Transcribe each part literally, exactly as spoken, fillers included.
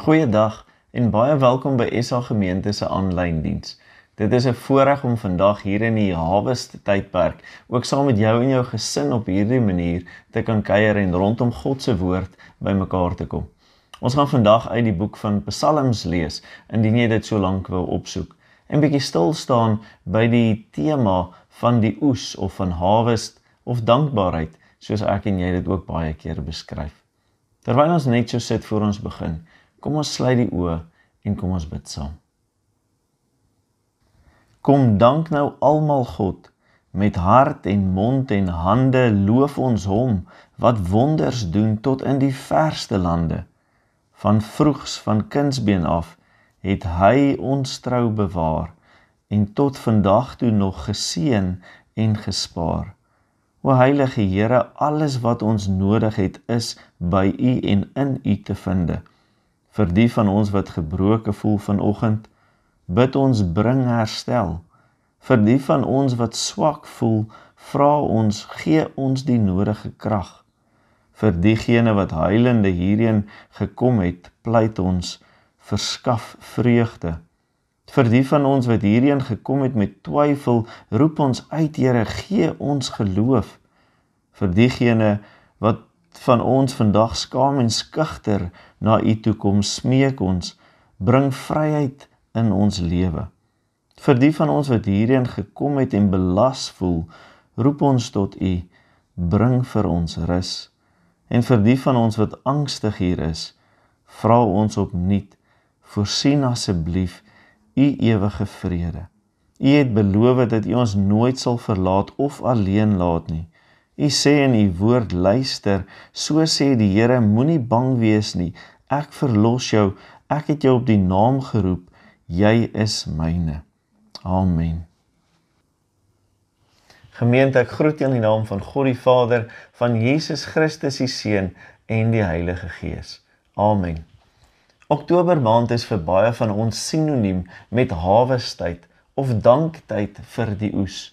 Goeiedag en baie welkom by S A Gemeente se aanlyn diens. Dit is 'n voorreg om vandag hier in die Harvest tydperk ook saam met jou en jou gesin op hierdie manier te kan kuier en rondom God se woord bymekaar te kom. Ons gaan vandag uit die boek van Psalms lees, indien jy dit so lank wil opsoek, en bietjie stil staan by die tema van die oes of van harvest of dankbaarheid, soos ek en jy dit ook baie keer beskryf. Terwyl ons net so sit voor ons begin, kom ons sluit die oë en kom ons bid saam. Kom dank nou almal God, met hart en mond en hande loof ons hom, wat wonders doen tot in die verste lande. Van vroegs van kindsbeen af het hy ons trou bewaar en tot vandag toe nog geseën en gespaar. O Heilige Here, alles wat ons nodig het is by U en in U te vinde. Vir die van ons wat gebroke voel vanoggend, bid ons bring herstel. Vir die van ons wat swak voel, vra ons, gee ons die nodige krag. Vir diegene wat huilende hierheen gekom het, pleit ons, verskaf vreugde. Vir die van ons wat hierheen gekom het met twyfel, roep ons uit, Here, gee ons geloof. Vir diegene wat van ons vandag skaam en skugter na U toekoms, smeek ons, bring vryheid in ons lewe. Vir die van ons wat hierheen gekom het en belas voel, roep ons tot U, bring vir ons rus. En vir die van ons wat angstig hier is, vra ons opnuut, voorsien asseblief U ewige vrede. U het beloof dat U ons nooit sal verlaat of alleen laat nie. U sê in U woord, luister, so sê die Here, moenie bang wees nie, ek verlos jou, ek het jou op die naam geroep, jy is myne. Amen. Gemeente, ek groet julle in die naam van God die Vader, van Jesus Christus die Seun en die Heilige Gees. Amen. Oktobermaand is vir baie van ons sinoniem met hawestyd of danktyd vir die oes.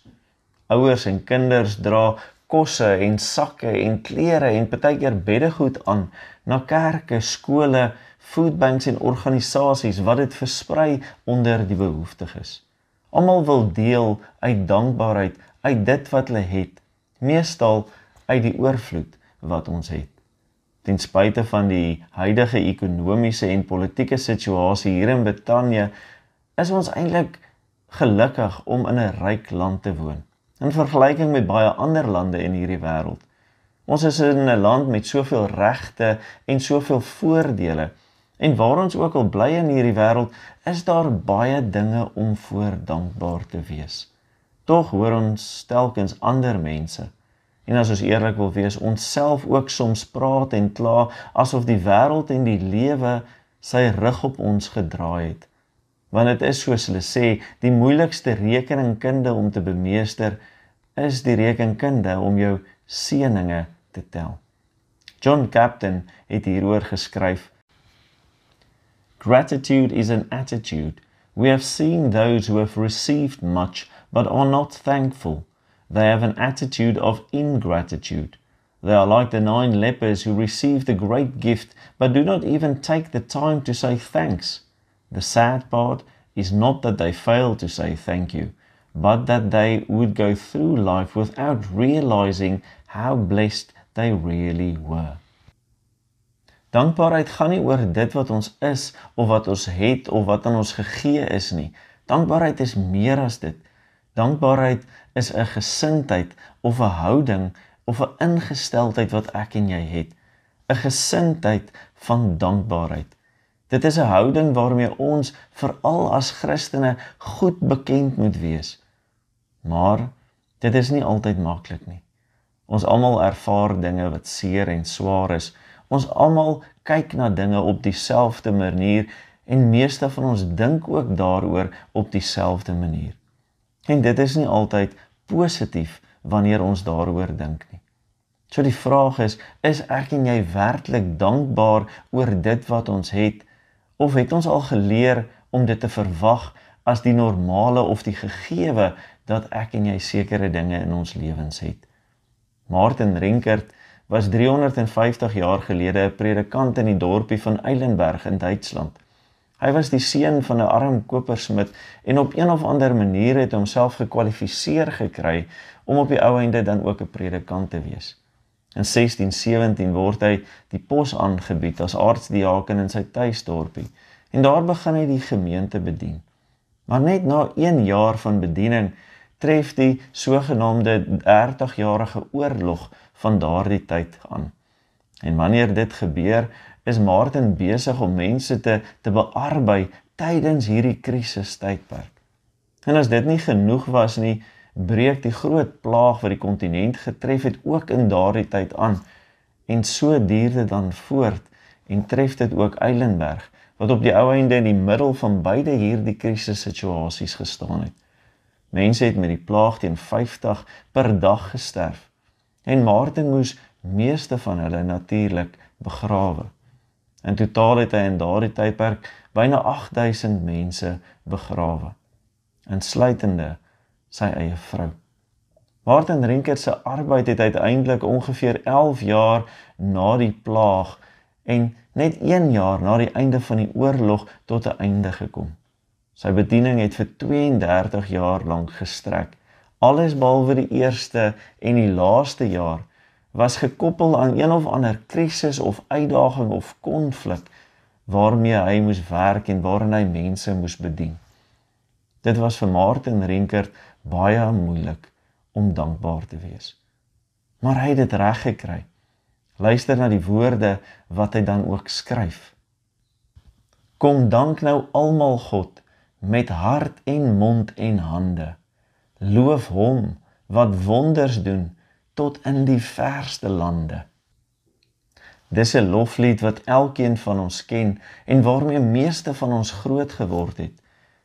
Ouers en kinders dra kosse en sakke en klere en partykeer beddegoed aan, na kerke, skole, foodbanks en organisasies wat dit versprei onder die behoeftiges. Almal wil deel uit dankbaarheid, uit dit wat hulle het, meestal uit die oorvloed wat ons het. Ten spyte van die huidige ekonomiese en politieke situasie hier in Brittanje, is ons eintlik gelukkig om in 'n ryk land te woon, in vergelyking met baie ander lande in hierdie wêreld. Ons is in 'n land met soveel regte en soveel voordele, en waar ons ook al bly in hierdie wêreld, is daar baie dinge om voor dankbaar te wees. Tog hoor ons telkens ander mense, en as ons eerlik wil wees, onsself ook soms praat en kla, asof die wêreld en die lewe sy rug op ons gedraai het. Want het is soos hulle sê, die moeilikste rekeningkunde om te bemeester, is die rekenkunde om jou seëninge te tel. John Captain het hieroor geskryf, Gratitude is an attitude. We have seen those who have received much, but are not thankful. They have an attitude of ingratitude. They are like the nine lepers who received a great gift, but do not even take the time to say thanks. The sad part is not that they failed to say thank you, but that they would go through life without realizing how blessed they really were. Dankbaarheid gaan nie oor dit wat ons is, of wat ons het, of wat aan ons gegee is nie. Dankbaarheid is meer as dit. Dankbaarheid is 'n gesindheid, of 'n houding, of 'n ingesteldheid wat ek en jy het. 'n gesindheid van dankbaarheid. Dit is 'n houding waarmee ons veral as Christene goed bekend moet wees. Maar dit is nie altyd maklik nie. Ons almal ervaar dinge wat seer en swaar is. Ons almal kyk na dinge op dieselfde manier en meeste van ons dink ook daaroor op dieselfde manier. En dit is nie altyd positief wanneer ons daaroor dink nie. So die vraag is, is ek en jy werklik dankbaar oor dit wat ons het? Of het ons al geleer om dit te verwag as die normale of die gegewe dat ek en jy sekere dinge in ons lewens het? Martin Rinckart was driehonderdvyftig jaar gelede 'n predikant in die dorpie van Eilenberg in Duitsland. Hy was die seun van 'n arm kopersmid en op een of ander manier het homself gekwalifiseer gekry om op die ou einde dan ook 'n predikant te wees. In sestien sewentien word hy die pos aangebied as aartsdiaken in sy tuisdorpie en daar begin hy die gemeente bedien. Maar net na een jaar van bediening tref die sogenaamde dertigjarige oorlog van daardie tyd aan. En wanneer dit gebeur, is Martin besig om mense te, te bearbei tydens hierdie krisistydperk. En as dit nie genoeg was nie, breek die groot plaag wat die kontinent getref het ook in daardie tyd aan. En so duur dit dan voort en tref dit ook Eilenberg, wat op die ou einde in die middel van beide hierdie krisissituasies gestaan het. Mense het met die plaag teen vyftig per dag gesterf. En Martin moes meeste van hulle natuurlik begrawe. In totaal het hy in daardie tydperk byna agt duisend mense begrawe, insluitende sy eie vrou. Martin Rinckart se arbeid het uiteindelik ongeveer elf jaar na die plaag en net een jaar na die einde van die oorlog tot 'n einde gekom. Sy bediening het vir tweeëndertig jaar lank gestrek. Alles behalwe die eerste en die laaste jaar was gekoppel aan een of ander krisis of uitdaging of konflik waarmee hy moes werk en waarin hy mense moes bedien. Dit was vir Martin Rinckart baie moeilik om dankbaar te wees. Maar hy het dit reg gekry. Luister na die woorde wat hy dan ook skryf. Kom dank nou almal God met hart en mond en hande. Loof hom wat wonders doen tot in die verste lande. Dis 'n loflied wat elkeen van ons ken en waarmee meeste van ons groot geword het.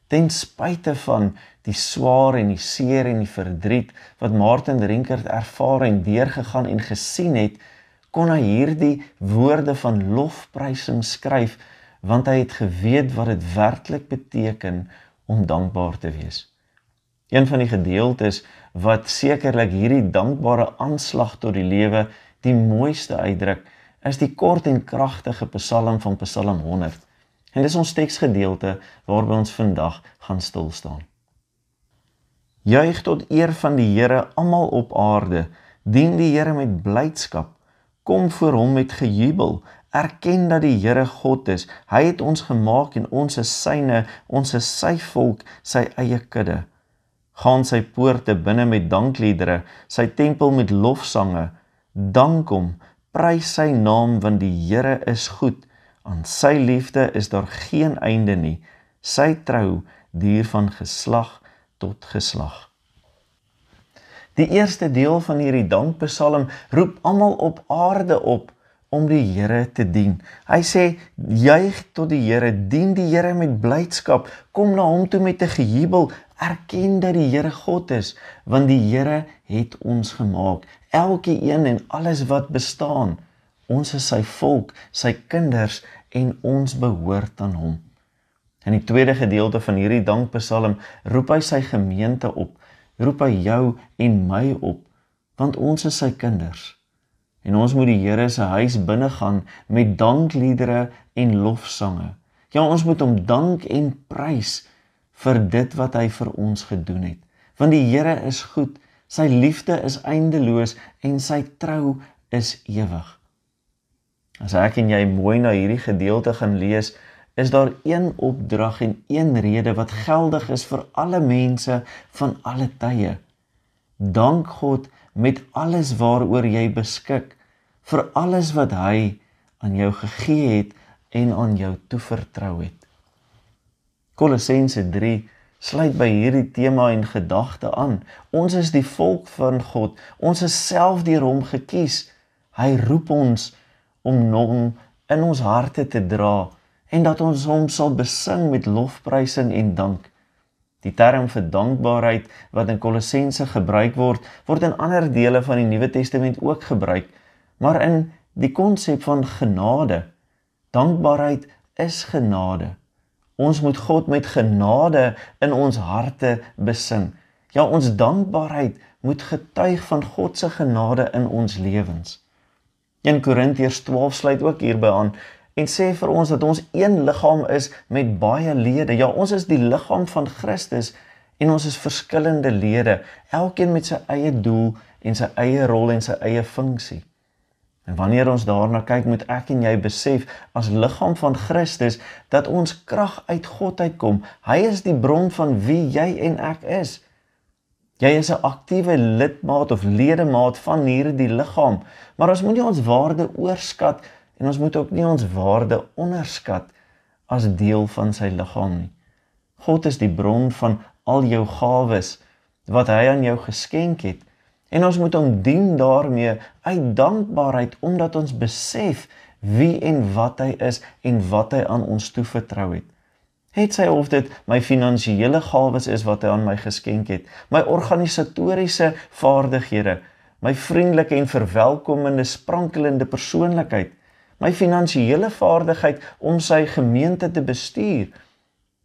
Ten spyte van die swaar en die seer en die verdriet wat Martin Rinckart ervaar en deurgegaan en gesien het, kon hy hierdie woorde van lofprysing skryf, want hy het geweet wat dit werklik beteken om dankbaar te wees. Een van die gedeeltes wat sekerlik hierdie dankbare aanslag tot die lewe die mooiste uitdruk, is die kort en kragtige Psalm van Psalm honderd. En dis ons teksgedeelte waarby ons vandag gaan stilstaan. Juig tot eer van die Here almal op aarde, dien die Here met blydskap, kom voor hom met gejubel, erken dat die Here God is. Hy het ons gemaak en ons is syne, ons is sy volk, sy eie kudde. Gaan sy poorte binne met dankliedere, sy tempel met lofsange. Dank hom, prys sy naam, want die Here is goed. Aan sy liefde is daar geen einde nie. Sy trou duur van geslag tot geslag. Die eerste deel van hierdie dankpsalm roep almal op aarde op om die Here te dien. Hy sê, juig tot die Here, dien die Here met blydskap, kom na hom toe met 'n gejubel, erken dat die Here God is, want die Here het ons gemaak, elke een en alles wat bestaan. Ons is sy volk, sy kinders en ons behoort aan hom. In die tweede gedeelte van hierdie dankpsalm roep hy sy gemeente op, roep hy jou en my op, want ons is sy kinders. En ons moet die Here se huis binnegaan met dankliedere en lofsange. Ja, ons moet hom dank en prys vir dit wat hy vir ons gedoen het. Want die Here is goed, sy liefde is eindeloos en sy trou is ewig. As ek en jy mooi na hierdie gedeelte gaan lees, is daar een opdrag en een rede wat geldig is vir alle mense van alle tye. Dank God met alles waaroor jy beskik, vir alles wat hy aan jou gegee het en aan jou toevertrou het. Kolossense drie sluit by hierdie tema en gedagte aan. Ons is die volk van God, ons is self deur hom gekies. Hy roep ons om hom in ons harte te dra en dat ons hom sal besing met lofprysing en dank. Die term vir dankbaarheid wat in Kolossense gebruik word, word in ander dele van die Nuwe Testament ook gebruik, maar in die konsep van genade. Dankbaarheid is genade. Ons moet God met genade in ons harte besing. Ja, ons dankbaarheid moet getuig van God se genade in ons lewens. Eerste Korintiërs twaalf sluit ook hierby aan en sê vir ons dat ons een liggaam is met baie lede. Ja, ons is die liggaam van Christus en ons is verskillende lede, elkeen met sy eie doel en sy eie rol en sy eie funksie. En wanneer ons daarna kyk, moet ek en jy besef as liggaam van Christus dat ons krag uit God uitkom. Hy is die bron van wie jy en ek is. Jy is 'n aktiewe lidmaat of ledemaat van hierdie liggaam, maar ons moet nie ons waarde oorskat en ons moet ook nie ons waarde onderskat as deel van sy liggaam nie. God is die bron van al jou gawes wat hy aan jou geskenk het. En ons moet hom dien daarmee uit dankbaarheid, omdat ons besef wie en wat hy is en wat hy aan ons toevertrou het. Het sy of dit my finansiële gawes is wat hy aan my geskenk het, my organisatoriese vaardighede, my vriendelike en verwelkomende, sprankelende persoonlikheid, my finansiële vaardigheid om sy gemeente te bestuur,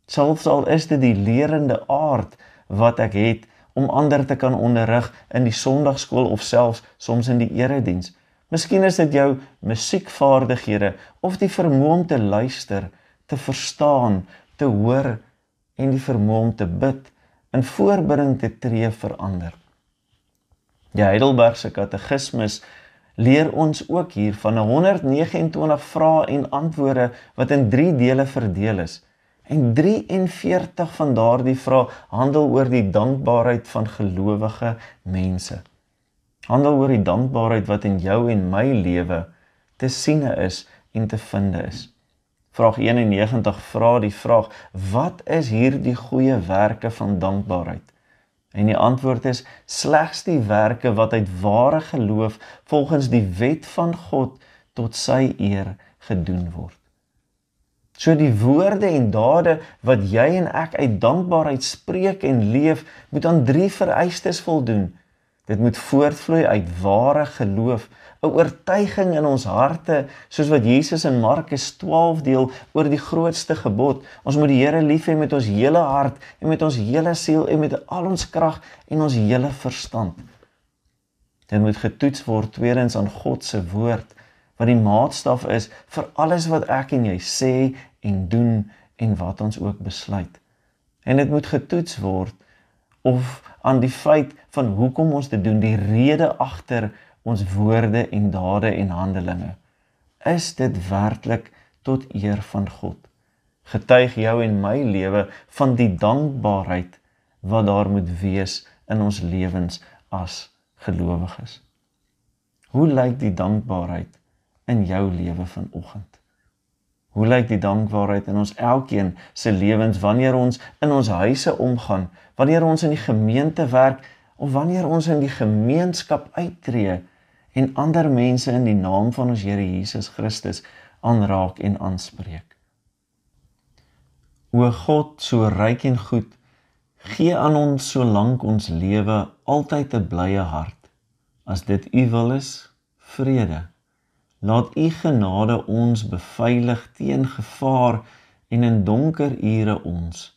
selfs al is dit die lerende aard wat ek het, om ander te kan onderrig in die sonndagskool of selfs soms in die erediens. Miskien is dit jou musiekvaardighede of die vermoë om te luister, te verstaan, te hoor en die vermoë om te bid en voorbidding te tree vir ander. Die Heidelbergse katechismus leer ons ook hier van honderd nege en twintig vrae en antwoorde wat in drie dele verdeel is. En drie en veertig van daardie vrae handel oor die dankbaarheid van gelowige mense. Handel oor die dankbaarheid wat in jou en my lewe te sien is en te vind is. Vraag eenennegentig vra die vraag, wat is hierdie goeie werke van dankbaarheid? En die antwoord is, slegs die werke wat uit ware geloof volgens die wet van God tot sy eer gedoen word. So die woorde en dade wat jy en ek uit dankbaarheid spreek en leef, moet aan drie vereistes voldoen. Dit moet voortvloei uit ware geloof, 'n oortuiging in ons harte, soos wat Jesus in Markus twaalf deel oor die grootste gebod. Ons moet die Here lief hê met ons hele hart en met ons hele siel en met al ons krag en ons hele verstand. Dit moet getoets word tweedens aan God se woord, wat die maatstaf is vir alles wat ek en jy sê en doen en wat ons ook besluit. En dit moet getoets word of aan die feit van hoekom ons dit doen, die rede agter ons woorde en dade en handelinge. Is dit werklik tot eer van God? Getuig jou en my lewe van die dankbaarheid wat daar moet wees in ons lewens as gelowiges. Hoe lyk die dankbaarheid in jou lewe vanoggend? Hoe lyk die dankbaarheid in ons elkeen se lewens wanneer ons in ons huise omgaan, wanneer ons in die gemeente werk of wanneer ons in die gemeenskap uittreë en ander mense in die naam van ons Here Jesus Christus aanraak en aanspreek? O God, so ryk en goed, gee aan ons solank ons lewe altyd 'n blye hart. As dit U wil is, vrede. Laat U genade ons beveilig teen gevaar en in donker ure ons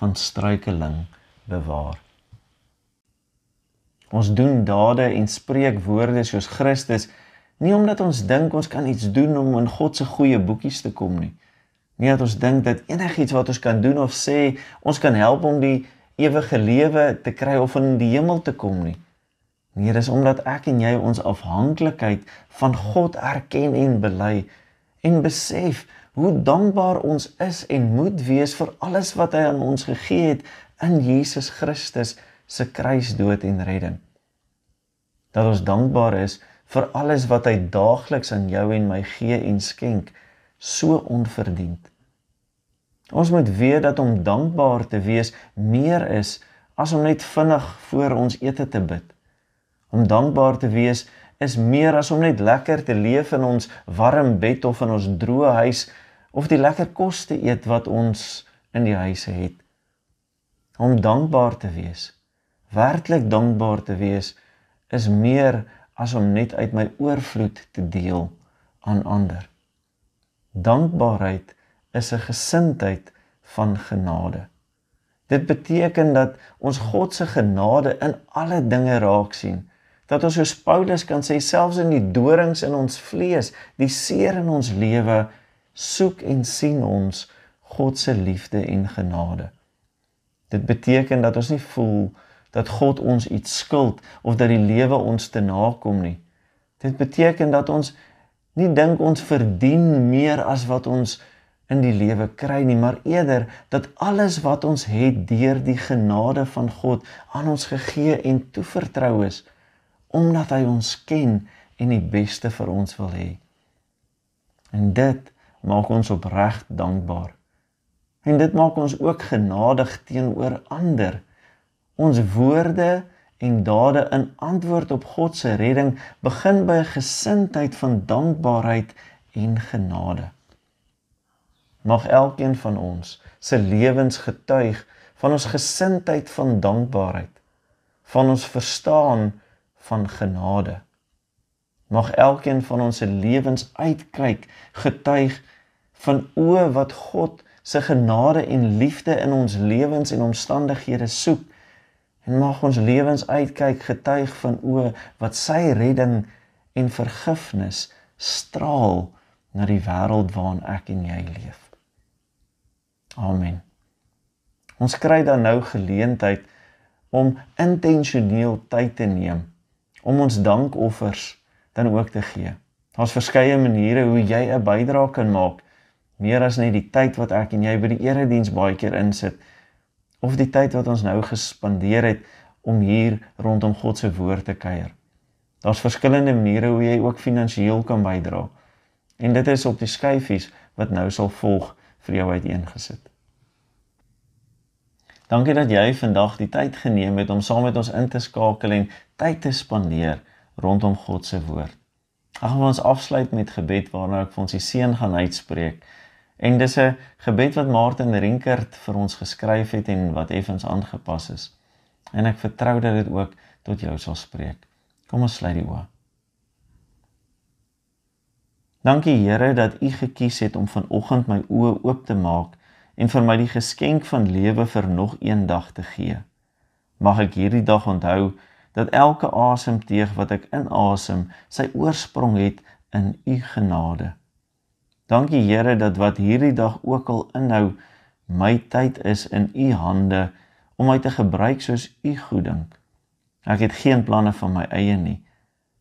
van struikeling bewaar. Ons doen dade en spreek woorde soos Christus, nie omdat ons dink ons kan iets doen om in God se goeie boekies te kom nie. Nie dat ons dink dat enigiets wat ons kan doen of sê, ons kan help om die ewige lewe te kry of in die hemel te kom nie. Nee, dis omdat ek en jy ons afhanklikheid van God erken en bely en besef hoe dankbaar ons is en moet wees vir alles wat hy aan ons gegee het in Jesus Christus se kruisdood en redding. Dat ons dankbaar is vir alles wat hy daagliks aan jou en my gee en skenk, so onverdiend. Ons moet weet dat om dankbaar te wees meer is as om net vinnig voor ons ete te bid. Om dankbaar te wees is meer as om net lekker te leef in ons warm bed of in ons droë huis of die lekker kos te eet wat ons in die huise het. Om dankbaar te wees, werklik dankbaar te wees, is meer as om net uit my oorvloed te deel aan ander. Dankbaarheid is 'n gesindheid van genade. Dit beteken dat ons God se genade in alle dinge raak sien. Dat ons soos Paulus kan sê, selfs in die dorings in ons vlees, die seer in ons lewe, soek en sien ons God se liefde en genade. Dit beteken dat ons nie voel dat God ons iets skuld of dat die lewe ons te nakom nie. Dit beteken dat ons nie dink ons verdien meer as wat ons in die lewe kry nie, maar eerder dat alles wat ons het deur die genade van God aan ons gegee en toevertrou is, omdat hy ons ken en die beste vir ons wil hê. En dit maak ons opreg dankbaar. En dit maak ons ook genadig teenoor ander. Ons woorde en dade in antwoord op God se redding begin by 'n gesindheid van dankbaarheid en genade. Mag elkeen van ons se lewens getuig van ons gesindheid van dankbaarheid, van ons verstaan van genade. Mag elkeen van ons se lewens uitkyk, getuig van oë wat God se genade en liefde in ons lewens en omstandighede soek, en mag ons lewens uitkyk, getuig van oë wat sy redding en vergifnis straal na die wêreld waarin ek en jy leef. Amen. Ons kry dan nou geleentheid om intentioneel tyd te neem, om ons dankoffers dan ook te gee. Daar's verskeie maniere hoe jy 'n bydrae kan maak, meer as net die tyd wat ek en jy by die erediens baie keer insit, of die tyd wat ons nou gespandeer het om hier rondom God se woord te kuier. Daar's verskillende maniere hoe jy ook finansiëel kan bydra. En dit is op die skyfies wat nou sal volg vir jou uiteengesit. Dankie dat jy vandag die tyd geneem het om saam met ons in te skakel en tyd te spandeer rondom God se woord. Ek gaan ons afsluit met gebed waarna ek vir ons die seën gaan uitspreek. En dis 'n gebed wat Martin Rinckart vir ons geskryf het en wat effens aangepas is. En ek vertrou dat dit ook tot jou sal spreek. Kom ons sluit die oë. Dankie Here dat U gekies het om vanoggend my oë oop te maak en vir my die geskenk van lewe vir nog een dag te gee. Mag ek hierdie dag onthou, dat elke asemteug wat ek inasem, sy oorsprong het in U genade. Dankie Here, dat wat hierdie dag ook al inhou, my tyd is in U hande, om my te gebruik soos U goeddink. Ek het geen planne van my eie nie.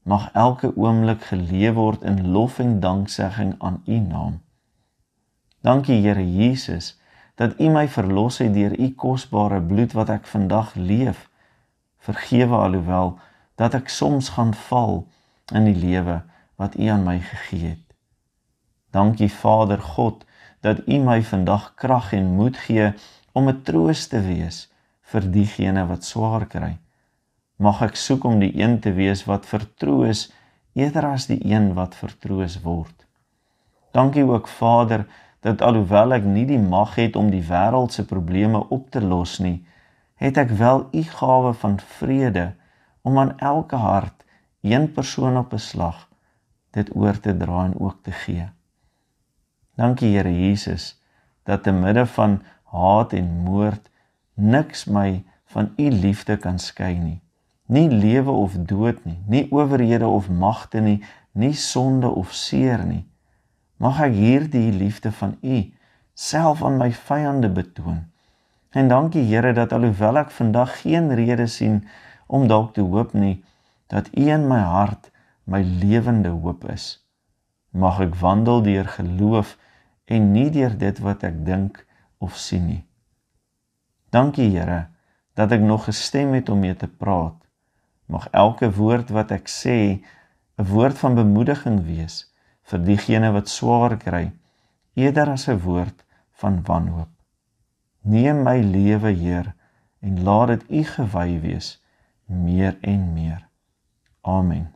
Mag elke oomblik geleef word in lof en danksegging aan U naam. Dankie Here Jesus, dat U my verlos het deur U kosbare bloed wat ek vandag leef. Vergewe alhoewel dat ek soms gaan val in die lewe wat U aan my gegee het. Dankie Vader God dat U my vandag krag en moed gee om 'n troos te wees vir diegene wat swaar kry. Mag ek soek om die een te wees wat vertroos eerder as die een wat vertroos word. Dankie ook Vader dat alhoewel ek nie die mag het om die wêreld se probleme op te los nie, het ek wel U gawe van vrede om aan elke hart, een persoon op 'n slag, dit oor te dra en ook te gee. Dankie Here Jesus, dat te midde van haat en moord niks my van U liefde kan skei nie. Nie lewe of dood nie, nie owerhede of magte nie, nie sonde of seer nie. Mag ek hierdie liefde van U self aan my vyande betoon. En dankie Here dat alhoewel ek vandag geen rede sien om dalk te hoop nie, dat U in my hart my lewende hoop is. Mag ek wandel deur geloof en nie deur dit wat ek dink of sien nie. Dankie Here dat ek nog gestem het om mee te praat. Mag elke woord wat ek sê 'n woord van bemoediging wees vir diegene wat swaar kry, eerder as 'n woord van wanhoop. Neem my lewe, Heer, en laat dit U gewy wees, meer en meer. Amen.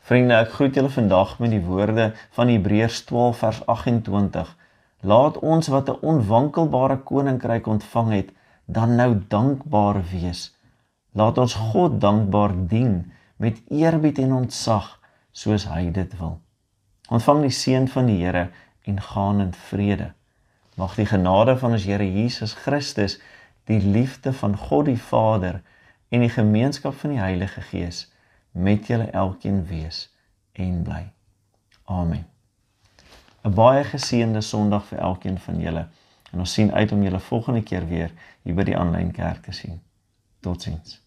Vriende, ek groet julle vandag met die woorde van Hebreërs twaalf vers agt en twintig. Laat ons wat 'n onwankelbare koninkryk ontvang het, dan nou dankbaar wees. Laat ons God dankbaar dien met eerbied en ontzag, soos hy dit wil. Ontvang die seën van die Here en gaan in vrede. Mag die genade van ons Here Jesus Christus, die liefde van God die Vader en die gemeenskap van die Heilige Gees met julle elkeen wees en bly. Amen. 'n Baie geseënde Sondag vir elkeen van julle en ons sien uit om julle volgende keer weer hier by die aanlyn kerk te sien. Tot ziens.